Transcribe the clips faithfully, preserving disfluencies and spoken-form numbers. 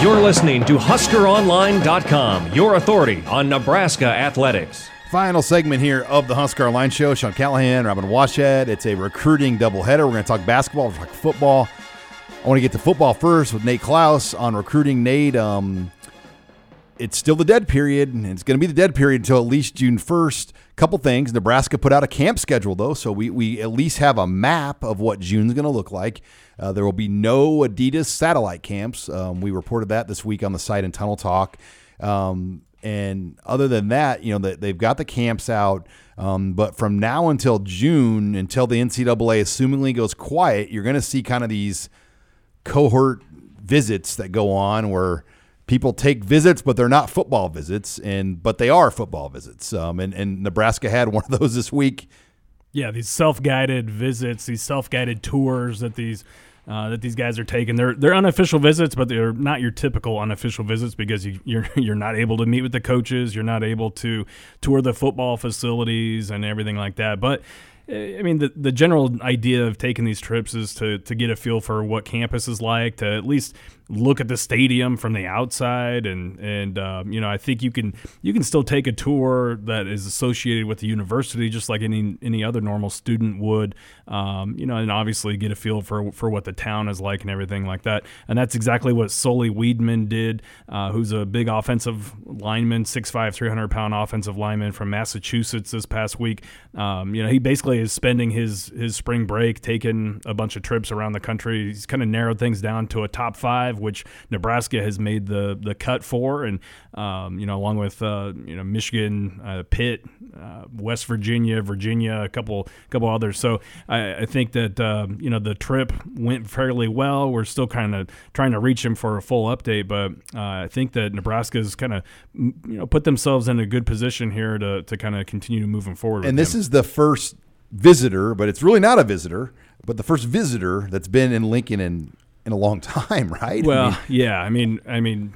You're listening to Husker Online dot com, your authority on Nebraska athletics. Final segment here of the Husker Online Show. Sean Callahan, Robin Washad. It's a recruiting doubleheader. We're going to talk basketball, we're going to talk football. I want to get to football first with Nate Klaus on recruiting. Nate, um, it's still the dead period, and it's going to be the dead period until at least June first. Couple things. Nebraska put out a camp schedule, though, so we, we at least have a map of what June's going to look like. Uh, there will be no Adidas satellite camps. Um, we reported that this week on the site in Tunnel Talk. Um, and other than that, you know, the, they've got the camps out. Um, but from now until June, until the N C double A assumingly goes quiet, you're going to see kind of these cohort visits that go on where people take visits, but they're not football visits, and but they are football visits. Um, and, and Nebraska had one of those this week. Yeah, these self-guided visits, these self-guided tours that these uh, that these guys are taking. They're they're unofficial visits, but they're not your typical unofficial visits because you, you're you're not able to meet with the coaches, you're not able to tour the football facilities and everything like that. But I mean, the, the general idea of taking these trips is to, to get a feel for what campus is like, to at least look at the stadium from the outside. And, and um, you know, I think you can you can still take a tour that is associated with the university just like any any other normal student would, um, you know, and obviously get a feel for, for what the town is like and everything like that. And that's exactly what Sully Weidman did, uh, who's a big offensive lineman, six five, three hundred pound offensive lineman from Massachusetts this past week. Um, you know, he basically is spending his his spring break taking a bunch of trips around the country. He's kind of narrowed things down to a top five, which Nebraska has made the the cut for, and um, you know, along with uh, you know Michigan, uh, Pitt, uh, West Virginia, Virginia, a couple couple others. So I, I think that uh, you know the trip went fairly well. We're still kind of trying to reach him for a full update, but uh, I think that Nebraska's kind of you know put themselves in a good position here to to kind of continue moving forward. And with this him. is the first visitor, but it's really not a visitor, but the first visitor that's been in Lincoln in, in a long time, right? Well, I mean, yeah. I mean, I mean,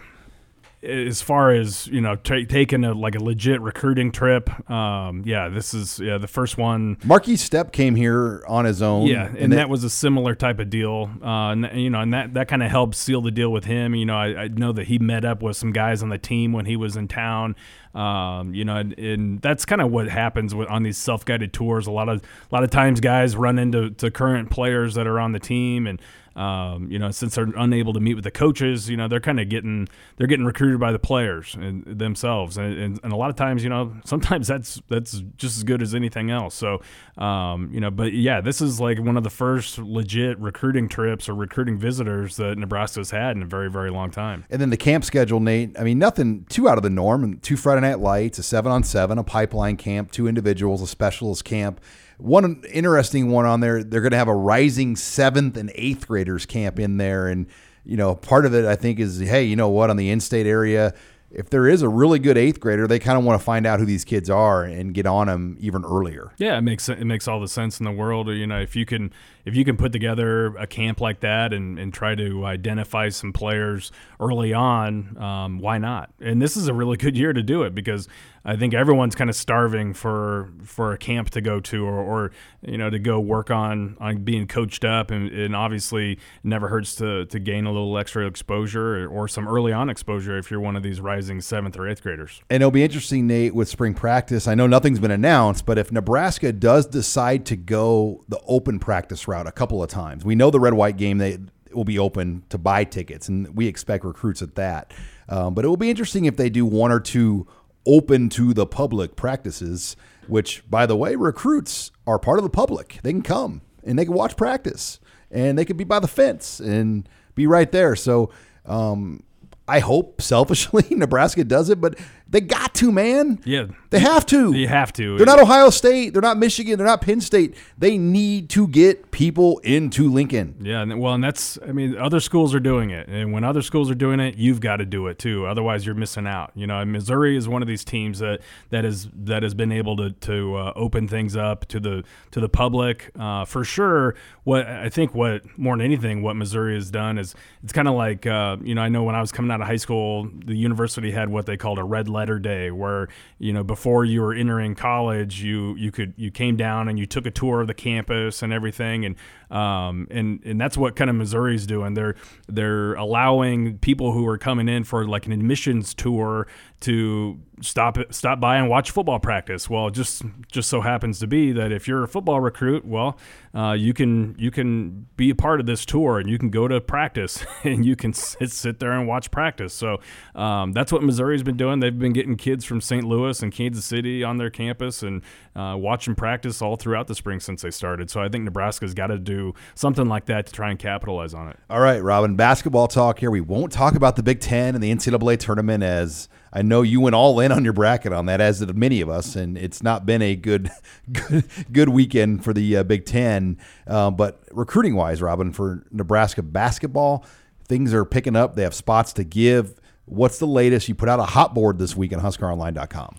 as far as, you know, t- taking a, like a legit recruiting trip. Um, yeah, this is yeah, the first one. Marquis Stepp came here on his own. Yeah. And, and that, that was a similar type of deal. Uh, and, you know, and that, that kind of helped seal the deal with him. You know, I, I know that he met up with some guys on the team when he was in town. Um, you know, and, and that's kind of what happens with, on these self-guided tours. A lot of a lot of times, guys run into to current players that are on the team, and um, you know, since they're unable to meet with the coaches, you know, they're kind of getting they're getting recruited by the players and themselves, and, and, and a lot of times, you know, sometimes that's that's just as good as anything else. So, um, you know, but yeah, this is like one of the first legit recruiting trips or recruiting visitors that Nebraska's had in a very very long time. And then the camp schedule, Nate. I mean, nothing too out of the norm, and two Friday nights. Lights, a seven on seven, a pipeline camp, two individuals, a specialist camp. One interesting one on there, they're going to have a rising seventh and eighth graders camp in there. And, you know, part of it, I think, is, hey, you know what, on the in-state area, if there is a really good eighth grader, they kind of want to find out who these kids are and get on them even earlier. Yeah, it makes it makes all the sense in the world. You know, if you can if you can put together a camp like that and, and try to identify some players early on, um, why not? And this is a really good year to do it because I think everyone's kind of starving for for a camp to go to or, or you know, to go work on, on being coached up. And, and obviously it never hurts to, to gain a little extra exposure or, or some early on exposure if you're one of these right seventh or eighth graders. And it'll be interesting, Nate, with spring practice. I know nothing's been announced, but if Nebraska does decide to go the open practice route a couple of times, we know the red-white game they will be open to buy tickets, and we expect recruits at that. Um, but it will be interesting if they do one or two open to the public practices, which, by the way, recruits are part of the public. They can come, and they can watch practice, and they can be by the fence and be right there. So, um, I hope selfishly Nebraska does it, but They got to, man. Yeah. They have to. You have to. They're not Ohio State. They're not Michigan. They're not Penn State. They need to get people into Lincoln. Yeah, and well, and that's, I mean, other schools are doing it. And when other schools are doing it, you've got to do it too. Otherwise, you're missing out. You know, Missouri is one of these teams that, that, is, that has been able to, to uh, open things up to the to the public. Uh, for sure, what I think what more than anything, what Missouri has done is it's kind of like, uh, you know, I know when I was coming out of high school, the university had what they called a red letter day where, you know, before you were entering college, you you could you came down and you took a tour of the campus and everything, and um and, and that's what kind of Missouri's doing. They're they're allowing people who are coming in for like an admissions tour to stop stop by and watch football practice. Well, it just just so happens to be that if you're a football recruit, well, uh, you can you can be a part of this tour and you can go to practice and you can sit sit there and watch practice. So um, that's what Missouri's been doing. They've been getting kids from Saint Louis and Kansas City on their campus and uh, watching practice all throughout the spring since they started. So I think Nebraska's got to do something like that to try and capitalize on it. All right, Robin, basketball talk here. We won't talk about the Big Ten and the N C double A tournament, as I know you went all in on your bracket on that, as did many of us, and it's not been a good good, good weekend for the uh, Big Ten. Uh, but recruiting-wise, Robin, for Nebraska basketball, things are picking up. They have spots to give. What's the latest? You put out a hot board this week on Husker Online dot com.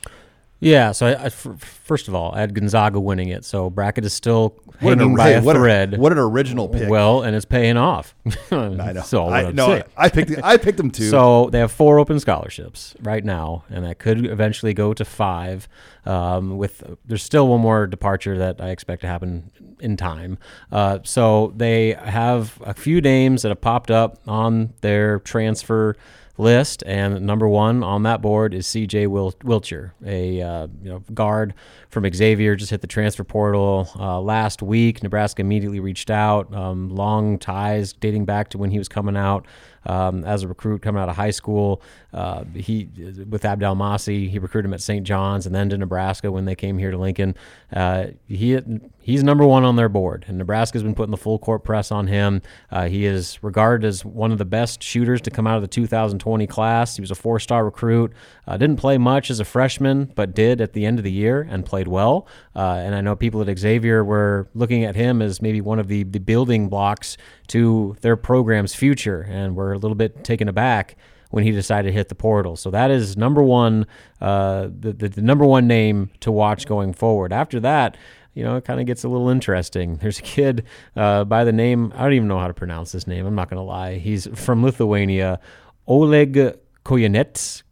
Yeah, so I, I, first of all, I had Gonzaga winning it, so bracket is still hanging an, by hey, a what thread. A, what an original pick. Well, and it's paying off. I know. So I, no, I, I, picked the, I picked them too. So they have four open scholarships right now, and that could eventually go to five. Um, with there's still one more departure that I expect to happen in time. Uh, so they have a few names that have popped up on their transfer list, and number one on that board is C J. Wil- Wilcher, a uh, you know guard from Xavier, just hit the transfer portal uh, last week. Nebraska immediately reached out, um, long ties dating back to when he was coming out um, as a recruit coming out of high school. Uh, he with Abdel Masi, he recruited him at Saint John's and then to Nebraska when they came here to Lincoln. Uh, he he's number one on their board, and Nebraska's been putting the full court press on him. Uh, he is regarded as one of the best shooters to come out of the two thousand twenty class. He was a four-star recruit. Uh, didn't play much as a freshman, but did at the end of the year and played well. Uh, and I know people at Xavier were looking at him as maybe one of the, the building blocks to their program's future, and were a little bit taken aback when he decided to hit the portal. So that is number one, uh, the, the, the number one name to watch going forward. After that, you know, it kind of gets a little interesting. There's a kid uh, by the name, I don't even know how to pronounce his name, I'm not going to lie. He's from Lithuania, Oleg Koyanets.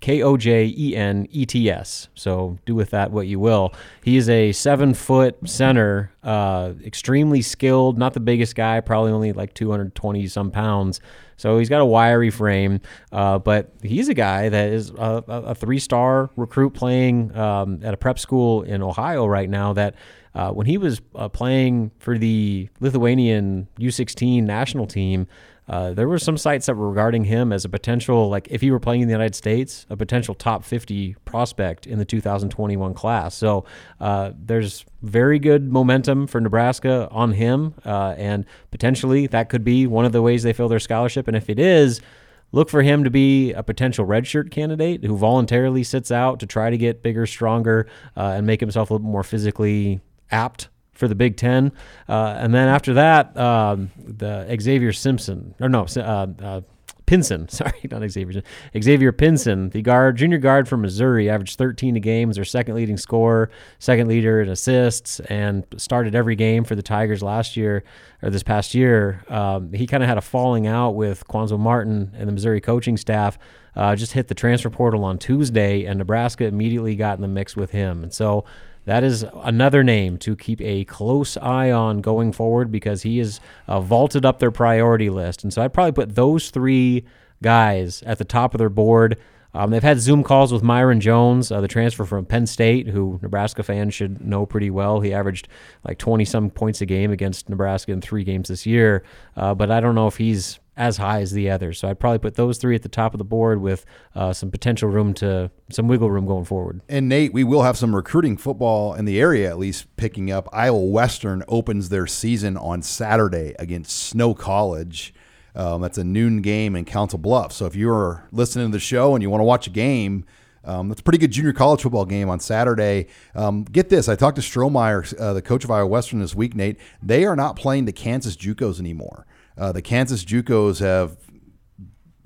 K O J E N E T S. So do with that what you will. He is a seven-foot center, uh, extremely skilled, not the biggest guy, probably only like two hundred twenty-some pounds. So he's got a wiry frame, uh, but he's a guy that is a, a three-star recruit playing um, at a prep school in Ohio right now that uh, when he was uh, playing for the Lithuanian U sixteen national team, Uh, there were some sites that were regarding him as a potential, like if he were playing in the United States, a potential top fifty prospect in the two thousand twenty-one class. So uh, there's very good momentum for Nebraska on him, uh, and potentially that could be one of the ways they fill their scholarship. And if it is, look for him to be a potential redshirt candidate who voluntarily sits out to try to get bigger, stronger, uh, and make himself a little more physically apt for the Big Ten. Uh, and then after that, um, the Xavier Simpson, or no, uh, uh, Pinson, sorry, not Xavier, Xavier Pinson, the guard, junior guard from Missouri, averaged thirteen a game, was their second leading scorer, second leader in assists, and started every game for the Tigers last year, or this past year. Um, he kind of had a falling out with Cuonzo Martin and the Missouri coaching staff. Uh, just hit the transfer portal on Tuesday, and Nebraska immediately got in the mix with him. And so that is another name to keep a close eye on going forward, because he has uh, vaulted up their priority list. And so I'd probably put those three guys at the top of their board. Um, they've had Zoom calls with Myron Jones, uh, the transfer from Penn State, who Nebraska fans should know pretty well. He averaged like twenty-some points a game against Nebraska in three games this year, uh, but I don't know if he's as high as the others. So I'd probably put those three at the top of the board with uh, some potential room to some wiggle room going forward. And Nate, we will have some recruiting football in the area, at least picking up. Iowa Western opens their season on Saturday against Snow College. Um, that's a noon game in Council Bluffs. So if you're listening to the show and you want to watch a game, Um, that's a pretty good junior college football game on Saturday. Um, get this. I talked to Strohmeyer, uh, the coach of Iowa Western this week, Nate. They are not playing the Kansas JUCOs anymore. Uh, the Kansas JUCOs have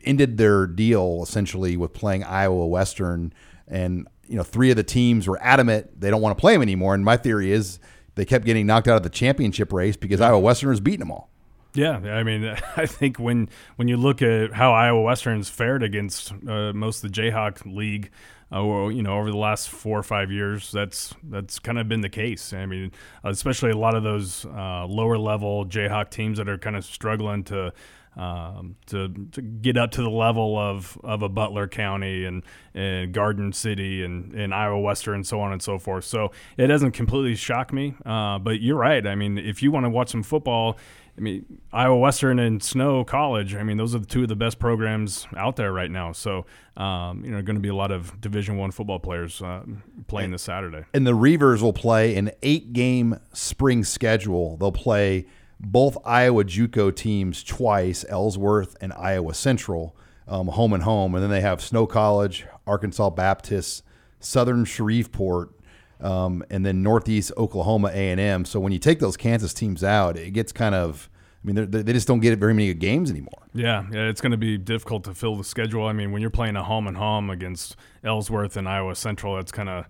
ended their deal essentially with playing Iowa Western, and you know, three of the teams were adamant they don't want to play them anymore. And my theory is they kept getting knocked out of the championship race because yeah. Iowa Western was beating them all. Yeah, I mean, I think when when you look at how Iowa Western's fared against uh, most of the Jayhawk League, uh, well, you know, over the last four or five years, that's that's kind of been the case. I mean, especially a lot of those uh, lower level Jayhawk teams that are kind of struggling to. Um, to, to get up to the level of, of a Butler County and, and Garden City and, and Iowa Western and so on and so forth. So it doesn't completely shock me, uh, but you're right. I mean, if you want to watch some football, I mean, Iowa Western and Snow College, I mean, those are the two of the best programs out there right now. So, um, you know, going to be a lot of Division I football players uh, playing and, this Saturday. And the Reavers will play an eight-game spring schedule. They'll play both Iowa JUCO teams twice, Ellsworth and Iowa Central, um, home and home. And then they have Snow College, Arkansas Baptist, Southern Shreveport, um, and then Northeast Oklahoma A and M. So when you take those Kansas teams out, it gets kind of, I mean, they just don't get very many games anymore. Yeah, yeah, it's going to be difficult to fill the schedule. I mean, when you're playing a home and home against Ellsworth and Iowa Central, that's kind of,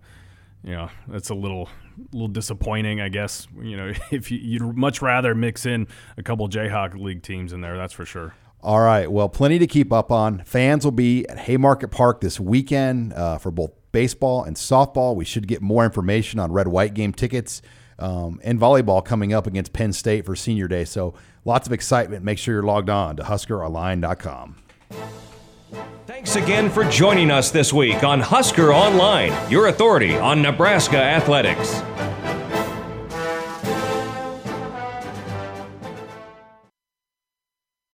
you know, that's a little – a little disappointing, I guess. You know, if you, you'd much rather mix in a couple Jayhawk League teams in there, that's for sure. All right, well, plenty to keep up on. Fans will be at Haymarket Park this weekend uh, for both baseball and softball. We should get more information on red-white game tickets um, and volleyball coming up against Penn State for Senior Day. So lots of excitement. Make sure you're logged on to Husker Online dot com. Thanks again for joining us this week on Husker Online, your authority on Nebraska athletics.